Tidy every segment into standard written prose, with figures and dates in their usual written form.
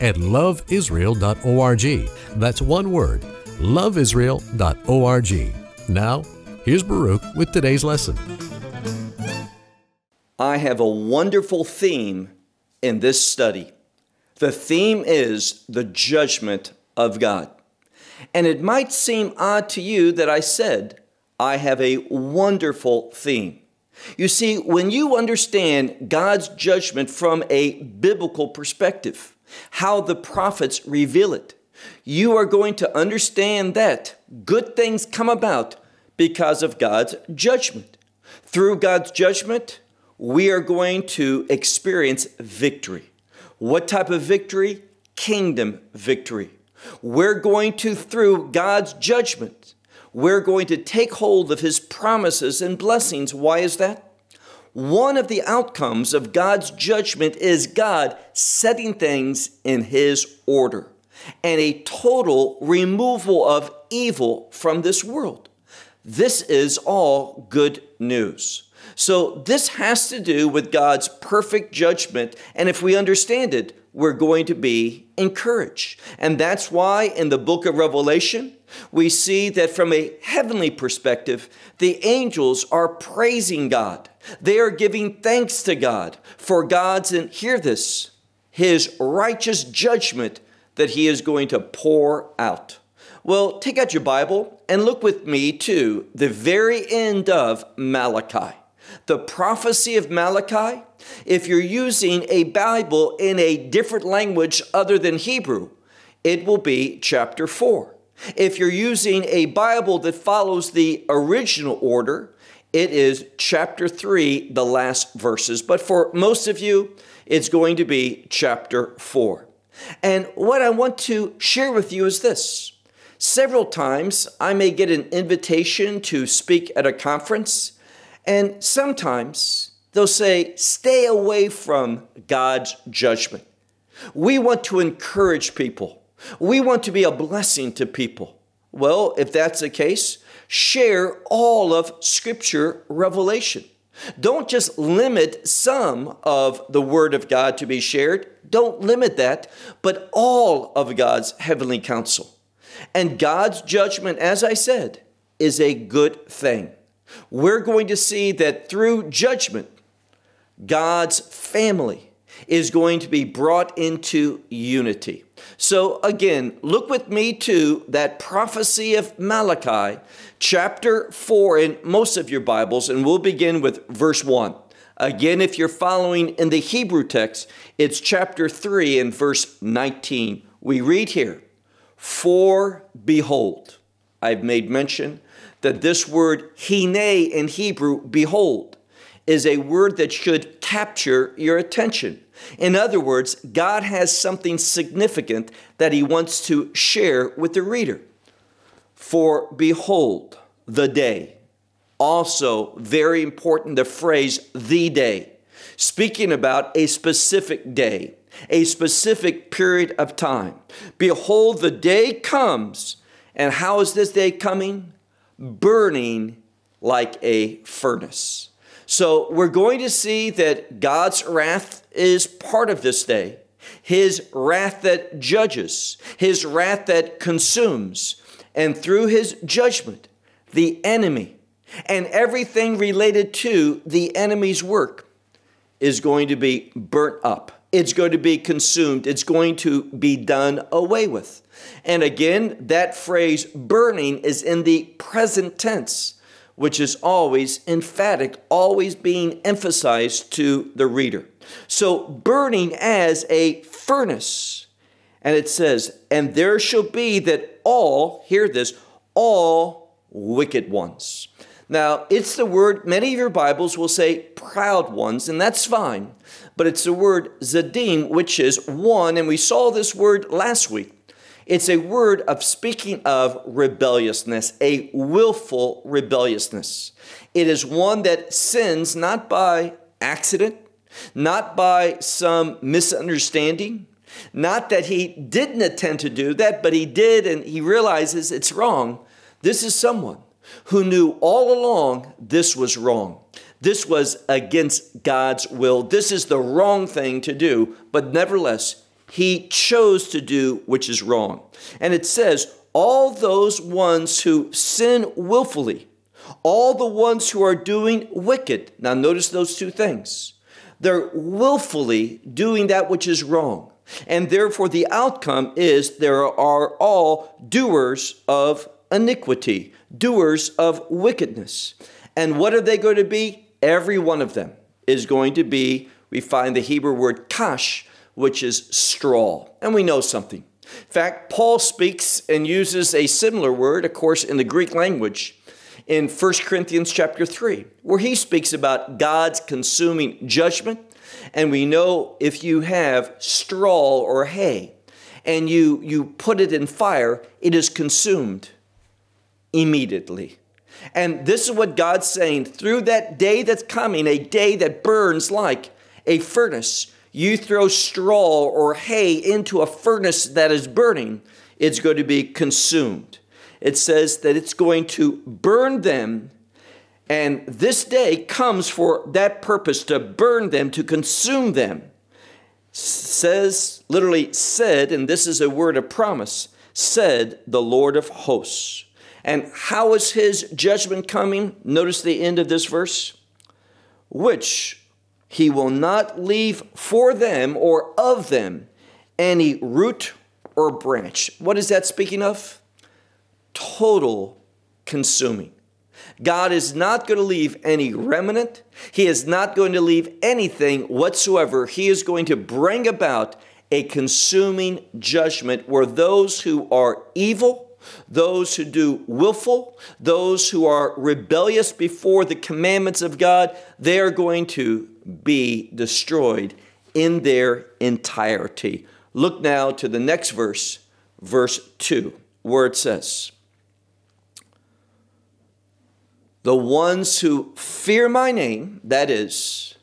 at loveisrael.org. That's one word, loveisrael.org. Now, here's Baruch with today's lesson. I have a wonderful theme in this study. The theme is the judgment of God. And it might seem odd to you that I said, I have a wonderful theme. You see, when you understand God's judgment from a biblical perspective, how the prophets reveal it, you are going to understand that good things come about because of God's judgment. Through God's judgment, we are going to experience victory. What type of victory? Kingdom victory. We're going to, through God's judgment, we're going to take hold of His promises and blessings. Why is that? One of the outcomes of God's judgment is God setting things in His order and a total removal of evil from this world. This is all good news. So this has to do with God's perfect judgment, and if we understand it, we're going to be encouraged. And that's why in the book of Revelation, we see that from a heavenly perspective, the angels are praising God. They are giving thanks to God for God's, and hear this, His righteous judgment that He is going to pour out. Well, take out your Bible and look with me to the very end of Malachi. The prophecy of Malachi, if you're using a Bible in a different language other than Hebrew, it will be chapter 4. If you're using a Bible that follows the original order, it is chapter 3, the last verses. But for most of you, it's going to be chapter 4. And what I want to share with you is this. Several times I may get an invitation to speak at a conference, and sometimes they'll say, stay away from God's judgment. We want to encourage people. We want to be a blessing to people. Well, if that's the case, share all of Scripture revelation. Don't just limit some of the Word of God to be shared. Don't limit that, but all of God's heavenly counsel. And God's judgment, as I said, is a good thing. We're going to see that through judgment, God's family is going to be brought into unity. So again, look with me to that prophecy of Malachi, chapter 4 in most of your Bibles, and we'll begin with verse 1. Again, if you're following in the Hebrew text, it's chapter 3 and verse 19. We read here, "For behold," I've made mention that this word hineh in Hebrew, behold, is a word that should capture your attention. In other words, God has something significant that He wants to share with the reader. For behold, the day. Also, very important, the phrase, the day. Speaking about a specific day, a specific period of time. Behold, the day comes. And how is this day coming? Burning like a furnace. So we're going to see that God's wrath is part of this day. His wrath that judges, His wrath that consumes, and through His judgment, the enemy and everything related to the enemy's work is going to be burnt up. It's going to be consumed. It's going to be done away with. And again, that phrase burning is in the present tense, which is always emphatic, always being emphasized to the reader. So burning as a furnace. And it says, and there shall be that all, hear this, all wicked ones. Now, it's the word, many of your Bibles will say proud ones, and that's fine. But it's the word zadim, which is one, and we saw this word last week. It's a word of speaking of rebelliousness, a willful rebelliousness. It is one that sins not by accident, not by some misunderstanding, not that he didn't intend to do that, but he did and he realizes it's wrong. This is someone who knew all along this was wrong. This was against God's will. This is the wrong thing to do, but nevertheless, he chose to do which is wrong. And it says, all those ones who sin willfully, all the ones who are doing wicked. Now notice those two things. They're willfully doing that which is wrong. And therefore the outcome is there are all doers of iniquity, doers of wickedness. And what are they going to be? Every one of them is going to be, we find the Hebrew word kash, which is straw. And we know something. In fact, Paul speaks and uses a similar word, of course, in the Greek language in 1 Corinthians chapter 3, where he speaks about God's consuming judgment. And we know if you have straw or hay and you put it in fire, it is consumed immediately. And this is what God's saying through that day that's coming, a day that burns like a furnace. You throw straw or hay into a furnace that is burning, it's going to be consumed. It says that it's going to burn them, and this day comes for that purpose, to burn them, to consume them. Says, literally said, and this is a word of promise, said the Lord of hosts. And how is his judgment coming? Notice the end of this verse. Which he will not leave for them or of them any root or branch. What is that speaking of? Total consuming. God is not going to leave any remnant. He is not going to leave anything whatsoever. He is going to bring about a consuming judgment where those who are evil, those who do willful, those who are rebellious before the commandments of God, they are going to be destroyed in their entirety. Look now to the next verse, verse 2, where it says, the ones who fear my name, that is,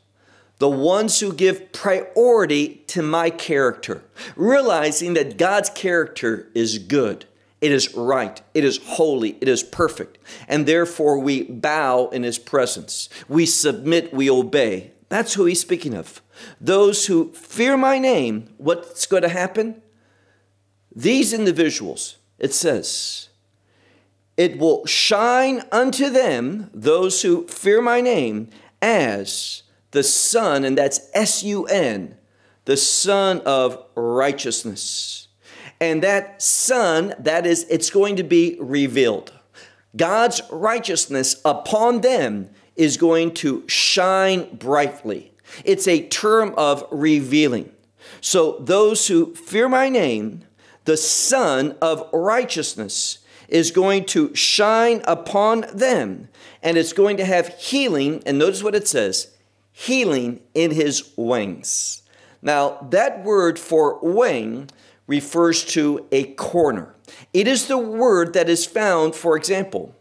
the ones who give priority to my character, realizing that God's character is good. It is right, it is holy, it is perfect, and therefore we bow in his presence. We submit, we obey. That's who he's speaking of. Those who fear my name, what's going to happen? These individuals, it says, it will shine unto them, those who fear my name, as the sun, and that's S-U-N, the sun of righteousness. And that sun, that is, it's going to be revealed. God's righteousness upon them is going to shine brightly. It's a term of revealing. So those who fear my name, the sun of righteousness is going to shine upon them, and it's going to have healing, and notice what it says, healing in his wings. Now, that word for wing refers to a corner. It is the word that is found, for example,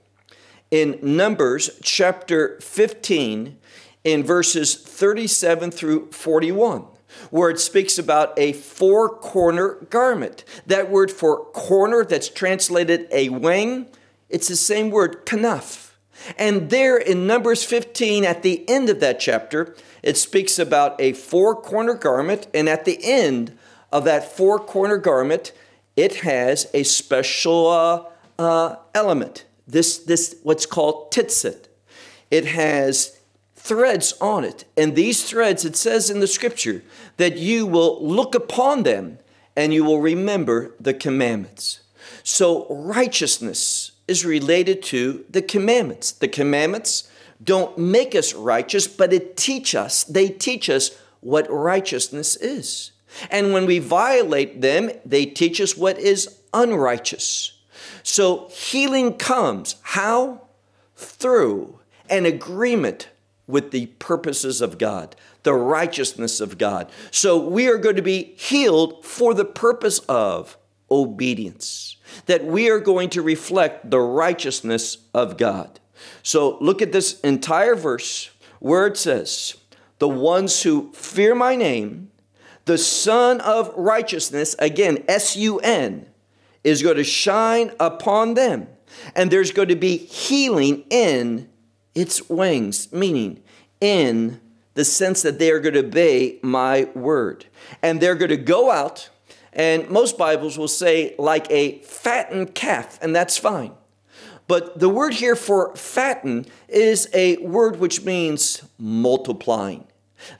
in Numbers chapter 15 in verses 37 through 41, where it speaks about a four-corner garment. That word for corner that's translated a wing, it's the same word, kanaf. And there in Numbers 15, at the end of that chapter, it speaks about a four-corner garment, and at the end of that four-corner garment, it has a special element, this what's called titzit. It has threads on it, and these threads, it says in the scripture, that you will look upon them and you will remember the commandments. So righteousness is related to the commandments. The commandments don't make us righteous, but they teach us what righteousness is. And when we violate them, they teach us what is unrighteous. So healing comes, how? Through an agreement with the purposes of God, the righteousness of God. So we are going to be healed for the purpose of obedience, that we are going to reflect the righteousness of God. So look at this entire verse where it says, the ones who fear my name, the Sun of Righteousness, again, S-U-N, is going to shine upon them, and there's going to be healing in its wings, meaning in the sense that they are going to obey my word. And they're going to go out, and most Bibles will say like a fattened calf, and that's fine. But the word here for fatten is a word which means multiplying,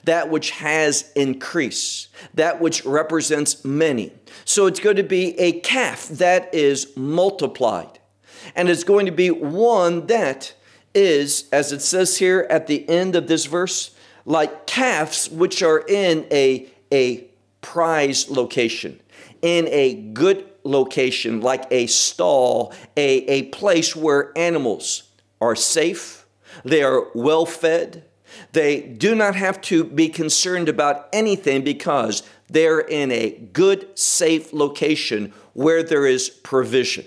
that which has increase, that which represents many. So it's going to be a calf that is multiplied. And it's going to be one that is, as it says here at the end of this verse, like calves which are in a prize location, in a good location, like a stall, a place where animals are safe, they are well fed, they do not have to be concerned about anything because they're in a good, safe location where there is provision.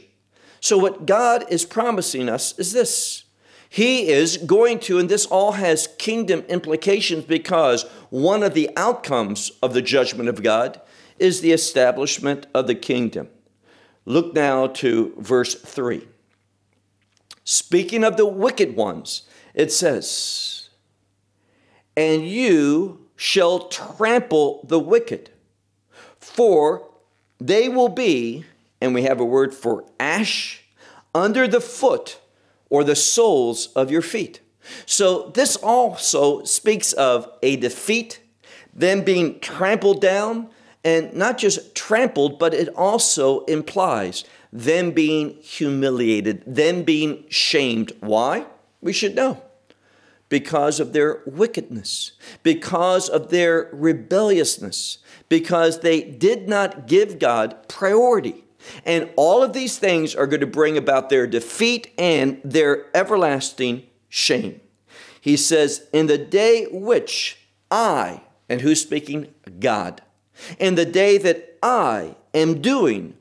So what God is promising us is this. He is going to, and this all has kingdom implications because one of the outcomes of the judgment of God is the establishment of the kingdom. Look now to verse 3. Speaking of the wicked ones, it says, and you shall trample the wicked, for they will be, and we have a word for ash, under the foot or the soles of your feet. So this also speaks of a defeat, them being trampled down, and not just trampled, but it also implies them being humiliated, them being shamed. Why? We should know. Because of their wickedness, because of their rebelliousness, because they did not give God priority. And all of these things are going to bring about their defeat and their everlasting shame. He says, in the day which I, and who's speaking? God. In the day that I am doing,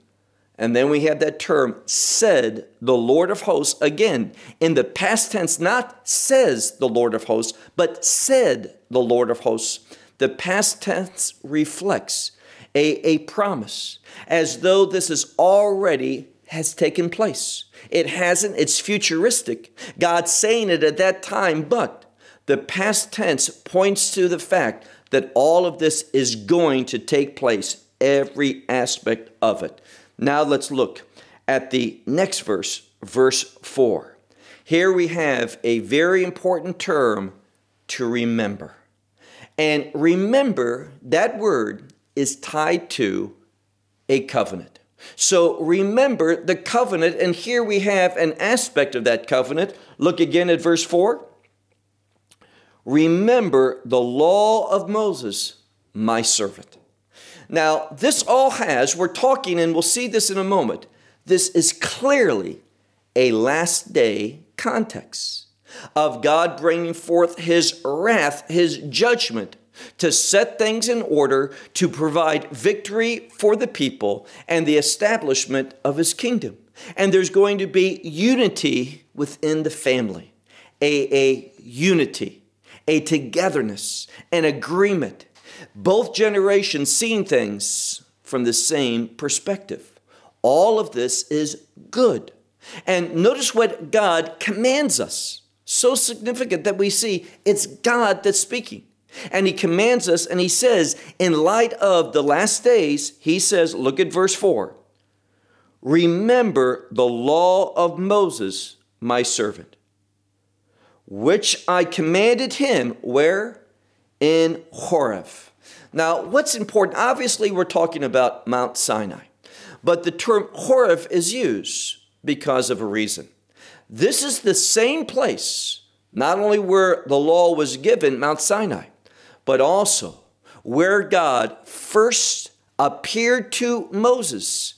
and then we have that term, said the Lord of hosts, again, in the past tense, not says the Lord of hosts, but said the Lord of hosts. The past tense reflects a promise, as though this is already has taken place. It hasn't, it's futuristic. God's saying it at that time, but the past tense points to the fact that all of this is going to take place, every aspect of it. Now let's look at the next verse, verse 4. Here we have a very important term, to remember. And remember, that word is tied to a covenant. So remember the covenant, and here we have an aspect of that covenant. Look again at verse 4. Remember the law of Moses, my servant. Now, this all has, we're talking, and we'll see this in a moment, this is clearly a last day context of God bringing forth his wrath, his judgment, to set things in order, to provide victory for the people and the establishment of his kingdom. And there's going to be unity within the family, a unity, a togetherness, an agreement, both generations seeing things from the same perspective. All of this is good. And notice what God commands us. So significant that we see it's God that's speaking. And he commands us, and he says, in light of the last days, he says, look at verse 4, remember the law of Moses, my servant, which I commanded him, where? In Horeb. Now, what's important? Obviously, we're talking about Mount Sinai. But the term Horeb is used because of a reason. This is the same place, not only where the law was given, Mount Sinai, but also where God first appeared to Moses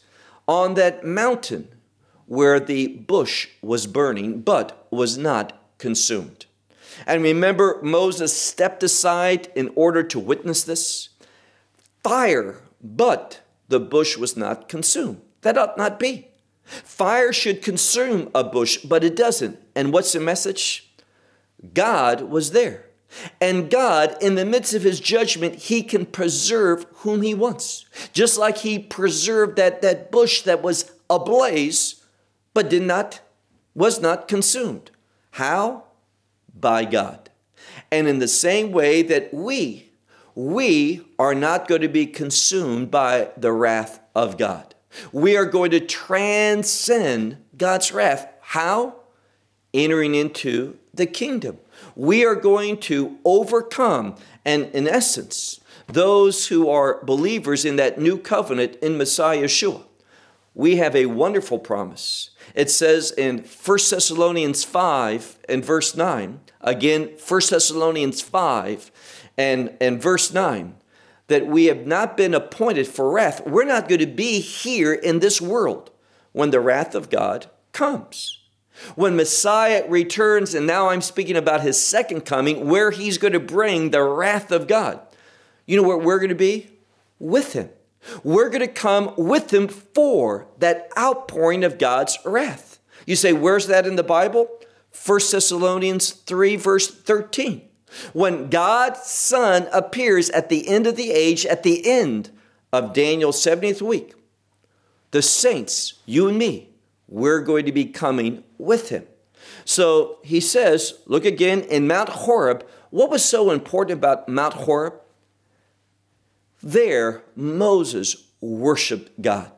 on that mountain where the bush was burning, but was not consumed. And remember, Moses stepped aside in order to witness this fire, but the bush was not consumed. That ought not be. Fire should consume a bush, but it doesn't. And what's the message? God was there. And God, in the midst of his judgment, he can preserve whom he wants. Just like he preserved that bush that was ablaze, but was not consumed. How? By God. And in the same way that we are not going to be consumed by the wrath of God. We are going to transcend God's wrath. How? Entering into the kingdom. We are going to overcome, and in essence, those who are believers in that new covenant in Messiah Yeshua. We have a wonderful promise. It says in 1 Thessalonians 5 and verse 9, again, 1 Thessalonians 5 and verse 9, that we have not been appointed for wrath. We're not going to be here in this world when the wrath of God comes. When Messiah returns, and now I'm speaking about his second coming, where he's going to bring the wrath of God. You know where we're going to be? With him. We're going to come with him for that outpouring of God's wrath. You say, where's that in the Bible? 1 Thessalonians 3, verse 13. When God's Son appears at the end of the age, at the end of Daniel's 70th week, the saints, you and me, we're going to be coming with him. So he says, look again, in Mount Horeb, what was so important about Mount Horeb? There, Moses worshiped God.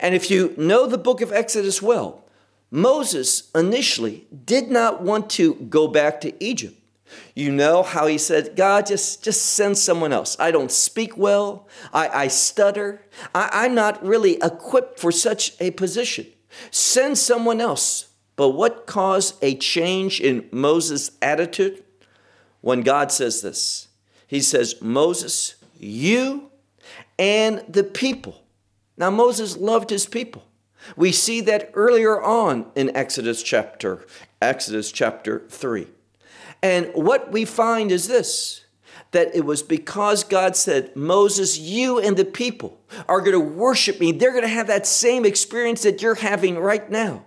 And if you know the book of Exodus well, Moses initially did not want to go back to Egypt. You know how he said, God, just send someone else. I don't speak well. I stutter. I'm not really equipped for such a position. Send someone else. But what caused a change in Moses' attitude? When God says this, he says, Moses, you and the people. Now, Moses loved his people. We see that earlier on in Exodus chapter 3. And what we find is this, that it was because God said, Moses, you and the people are going to worship me. They're going to have that same experience that you're having right now.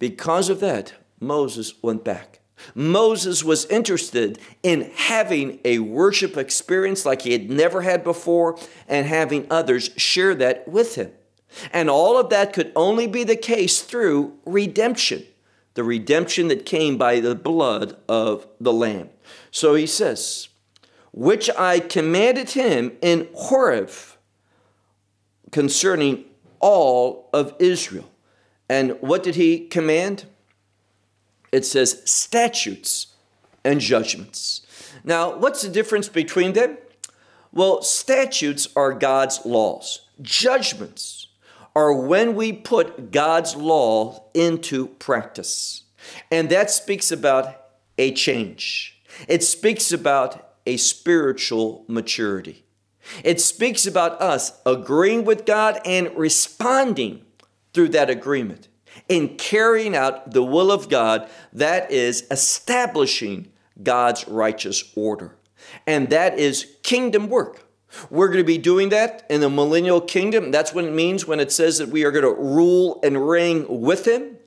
Because of that, Moses went back. Moses was interested in having a worship experience like he had never had before and having others share that with him. And all of that could only be the case through redemption, the redemption that came by the blood of the Lamb. So he says, which I commanded him in Horeb concerning all of Israel. And what did he command? It says statutes and judgments. Now, what's the difference between them? Well, statutes are God's laws. Judgments are when we put God's law into practice. And that speaks about a change. It speaks about a spiritual maturity. It speaks about us agreeing with God and responding through that agreement in carrying out the will of God, that is establishing God's righteous order. And that is kingdom work. We're going to be doing that in the millennial kingdom. That's what it means when it says that we are going to rule and reign with him.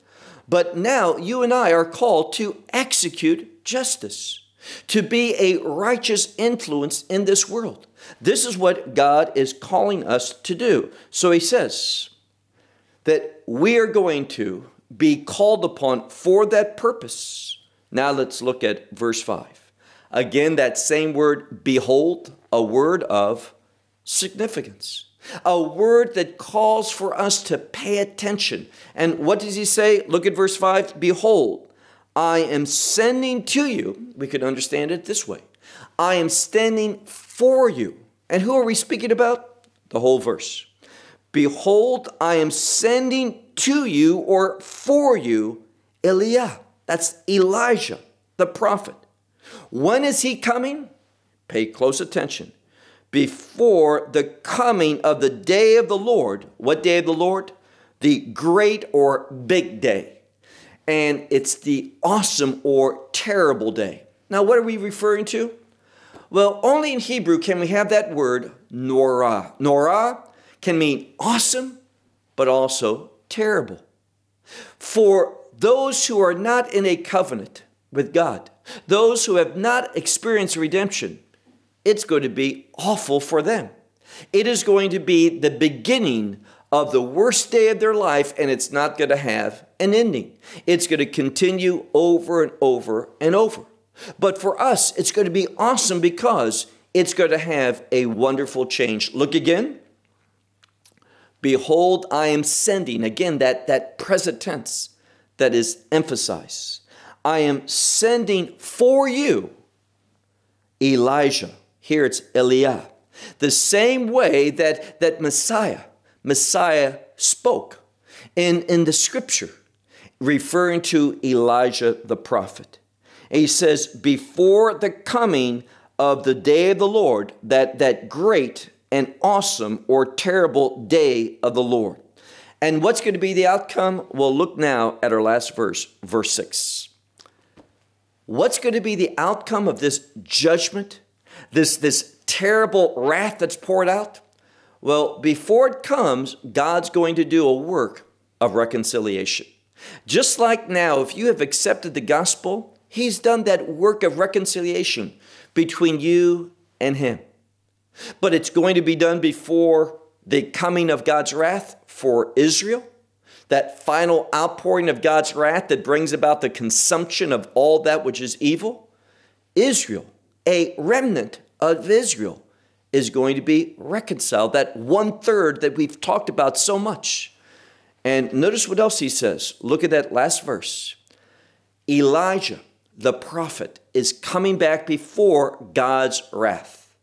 But now you and I are called to execute justice, to be a righteous influence in this world. This is what God is calling us to do. So he says that we are going to be called upon for that purpose. Now let's look at verse 5. Again, that same word, behold, a word of significance, a word that calls for us to pay attention. And what does he say? Look at verse 5. Behold, I am sending to you. We could understand it this way. I am standing for you. And who are we speaking about? The whole verse. Behold, I am sending to you, or for you, Eliah. That's Elijah, the prophet. When is he coming? Pay close attention. Before the coming of the day of the Lord. What day of the Lord? The great or big day. And it's the awesome or terrible day. Now, what are we referring to? Well, only in Hebrew can we have that word, Nora. Nora can mean awesome, but also terrible. For those who are not in a covenant with God, those who have not experienced redemption, it's going to be awful for them. It is going to be the beginning of the worst day of their life, and it's not going to have an ending. It's going to continue over and over and over. But for us, it's going to be awesome because it's going to have a wonderful change. Look again. Behold, I am sending. Again, that present tense that is emphasized. I am sending for you Elijah. Here it's Eliah. The same way that Messiah spoke in the scripture, referring to Elijah the prophet. And he says, before the coming of the day of the Lord, that great and awesome or terrible day of the Lord. And what's going to be the outcome? Well, look now at our last verse, verse 6. What's going to be the outcome of this judgment, this terrible wrath that's poured out? Well, before it comes, God's going to do a work of reconciliation. Just like now, if you have accepted the gospel, he's done that work of reconciliation between you and him. But it's going to be done before the coming of God's wrath for Israel, that final outpouring of God's wrath that brings about the consumption of all that which is evil. Israel, a remnant of Israel, is going to be reconciled, that 1/3 that we've talked about so much. And notice what else he says. Look at that last verse. Elijah, the prophet, is coming back before God's wrath,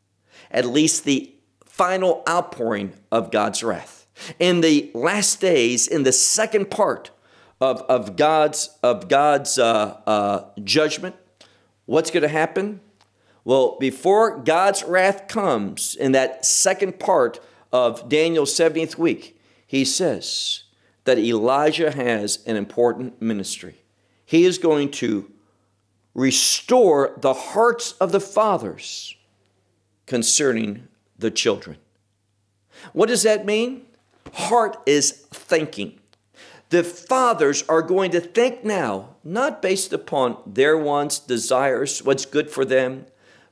at least the final outpouring of God's wrath. In the last days, in the second part of God's judgment, what's going to happen? Well, before God's wrath comes in that second part of Daniel's 70th week, he says that Elijah has an important ministry. He is going to restore the hearts of the fathers concerning the children. What does that mean? Heart is thinking. The fathers are going to think now, not based upon their wants, desires, what's good for them,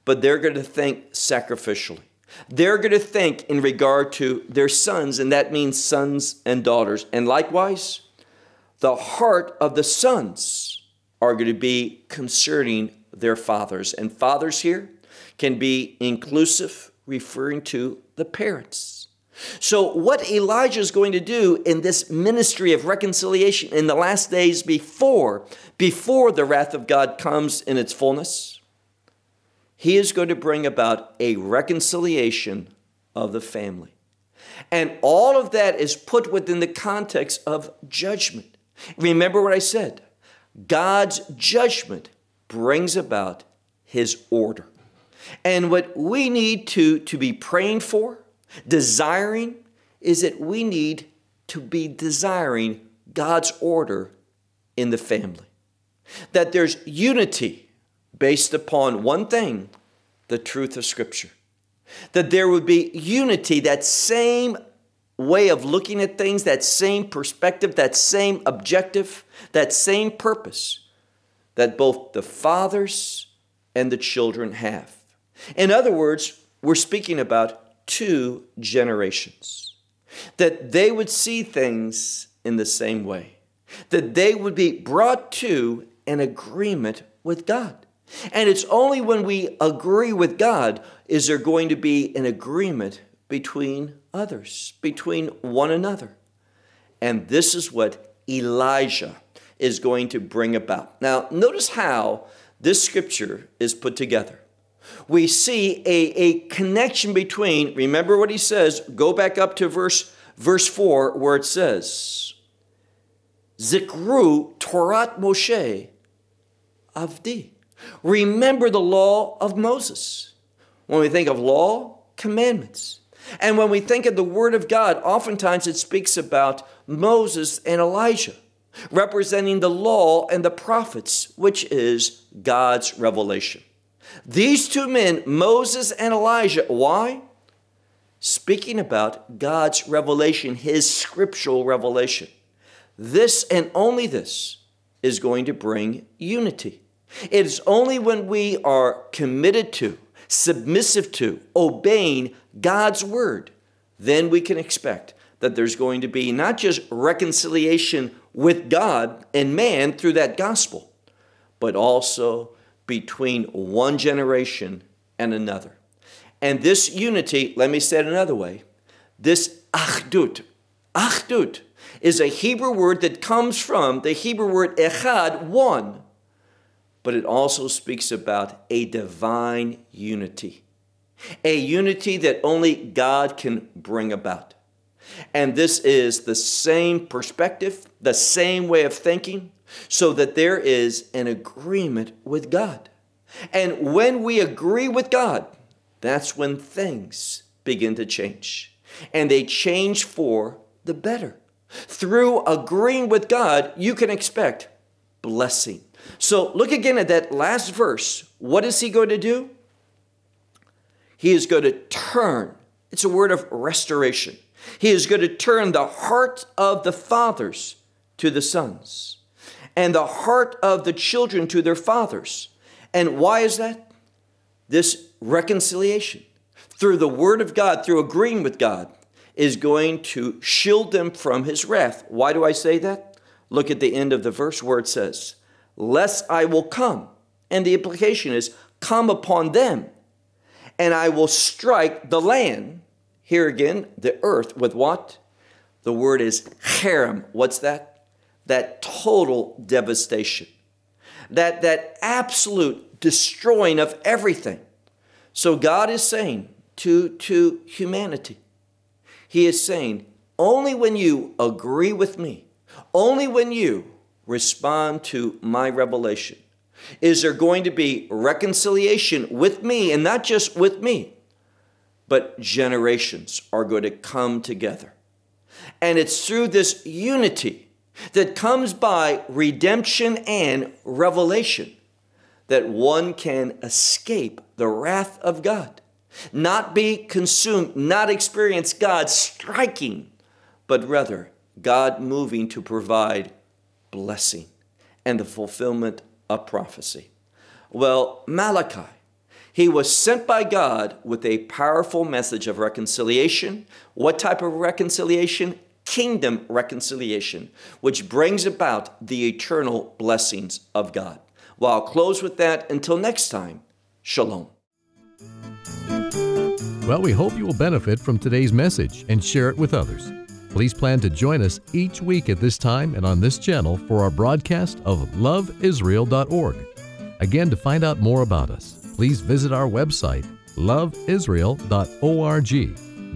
but they're going to think sacrificially. They're going to think in regard to their sons, and that means sons and daughters. And likewise, the heart of the sons are going to be concerning their fathers. And fathers here can be inclusive, referring to the parents. So what Elijah is going to do in this ministry of reconciliation in the last days before the wrath of God comes in its fullness, he is going to bring about a reconciliation of the family. And all of that is put within the context of judgment. Remember what I said. God's judgment brings about his order. And what we need to be praying for, desiring, is that we need to be desiring God's order in the family. That there's unity based upon one thing, the truth of Scripture. That there would be unity, that same way of looking at things, that same perspective, that same objective, that same purpose that both the fathers and the children have. In other words, we're speaking about two generations. That they would see things in the same way. That they would be brought to an agreement with God. And it's only when we agree with God is there going to be an agreement between others, between one another. And this is what Elijah is going to bring about. Now, notice how this scripture is put together. We see a connection between, remember what he says, go back up to verse 4 where it says, Zikru Torat Moshe Avdi. Remember the law of Moses. When we think of law, commandments. And when we think of the word of God, oftentimes it speaks about Moses and Elijah, representing the law and the prophets, which is God's revelation. These two men, Moses and Elijah, why? speaking about God's revelation, his scriptural revelation. This and only this is going to bring unity. It is only when we are committed to, submissive to, obeying God's word, then we can expect that there's going to be not just reconciliation with God and man through that gospel, but also between one generation and another. And this unity, let me say it another way, this achdut, achdut is a Hebrew word that comes from the Hebrew word echad, one, but it also speaks about a divine unity, a unity that only God can bring about. And this is the same perspective, the same way of thinking, so that there is an agreement with God. And when we agree with God, that's when things begin to change. And they change for the better. Through agreeing with God, you can expect blessing. So look again at that last verse. What is he going to do? He is going to turn. It's a word of restoration. He is going to turn the heart of the fathers to the sons and the heart of the children to their fathers. And why is that? This reconciliation through the word of God, through agreeing with God, is going to shield them from his wrath. Why do I say that? Look at the end of the verse where it says, lest I will come, and the implication is, come upon them, and I will strike the land. Here again, the earth with what? The word is herem. What's that? That total devastation. That absolute destroying of everything. So God is saying to humanity, he is saying, only when you agree with me, only when you respond to my revelation, is there going to be reconciliation with me, and not just with me, but generations are going to come together. And it's through this unity that comes by redemption and revelation that one can escape the wrath of God, not be consumed, not experience God striking, but rather God moving to provide blessing and the fulfillment of prophecy. Well, Malachi, he was sent by God with a powerful message of reconciliation. What type of reconciliation? Kingdom reconciliation, which brings about the eternal blessings of God. Well, I'll close with that. Until next time, shalom. Well, we hope you will benefit from today's message and share it with others. Please plan to join us each week at this time and on this channel for our broadcast of loveisrael.org. Again, to find out more about us, please visit our website, loveisrael.org.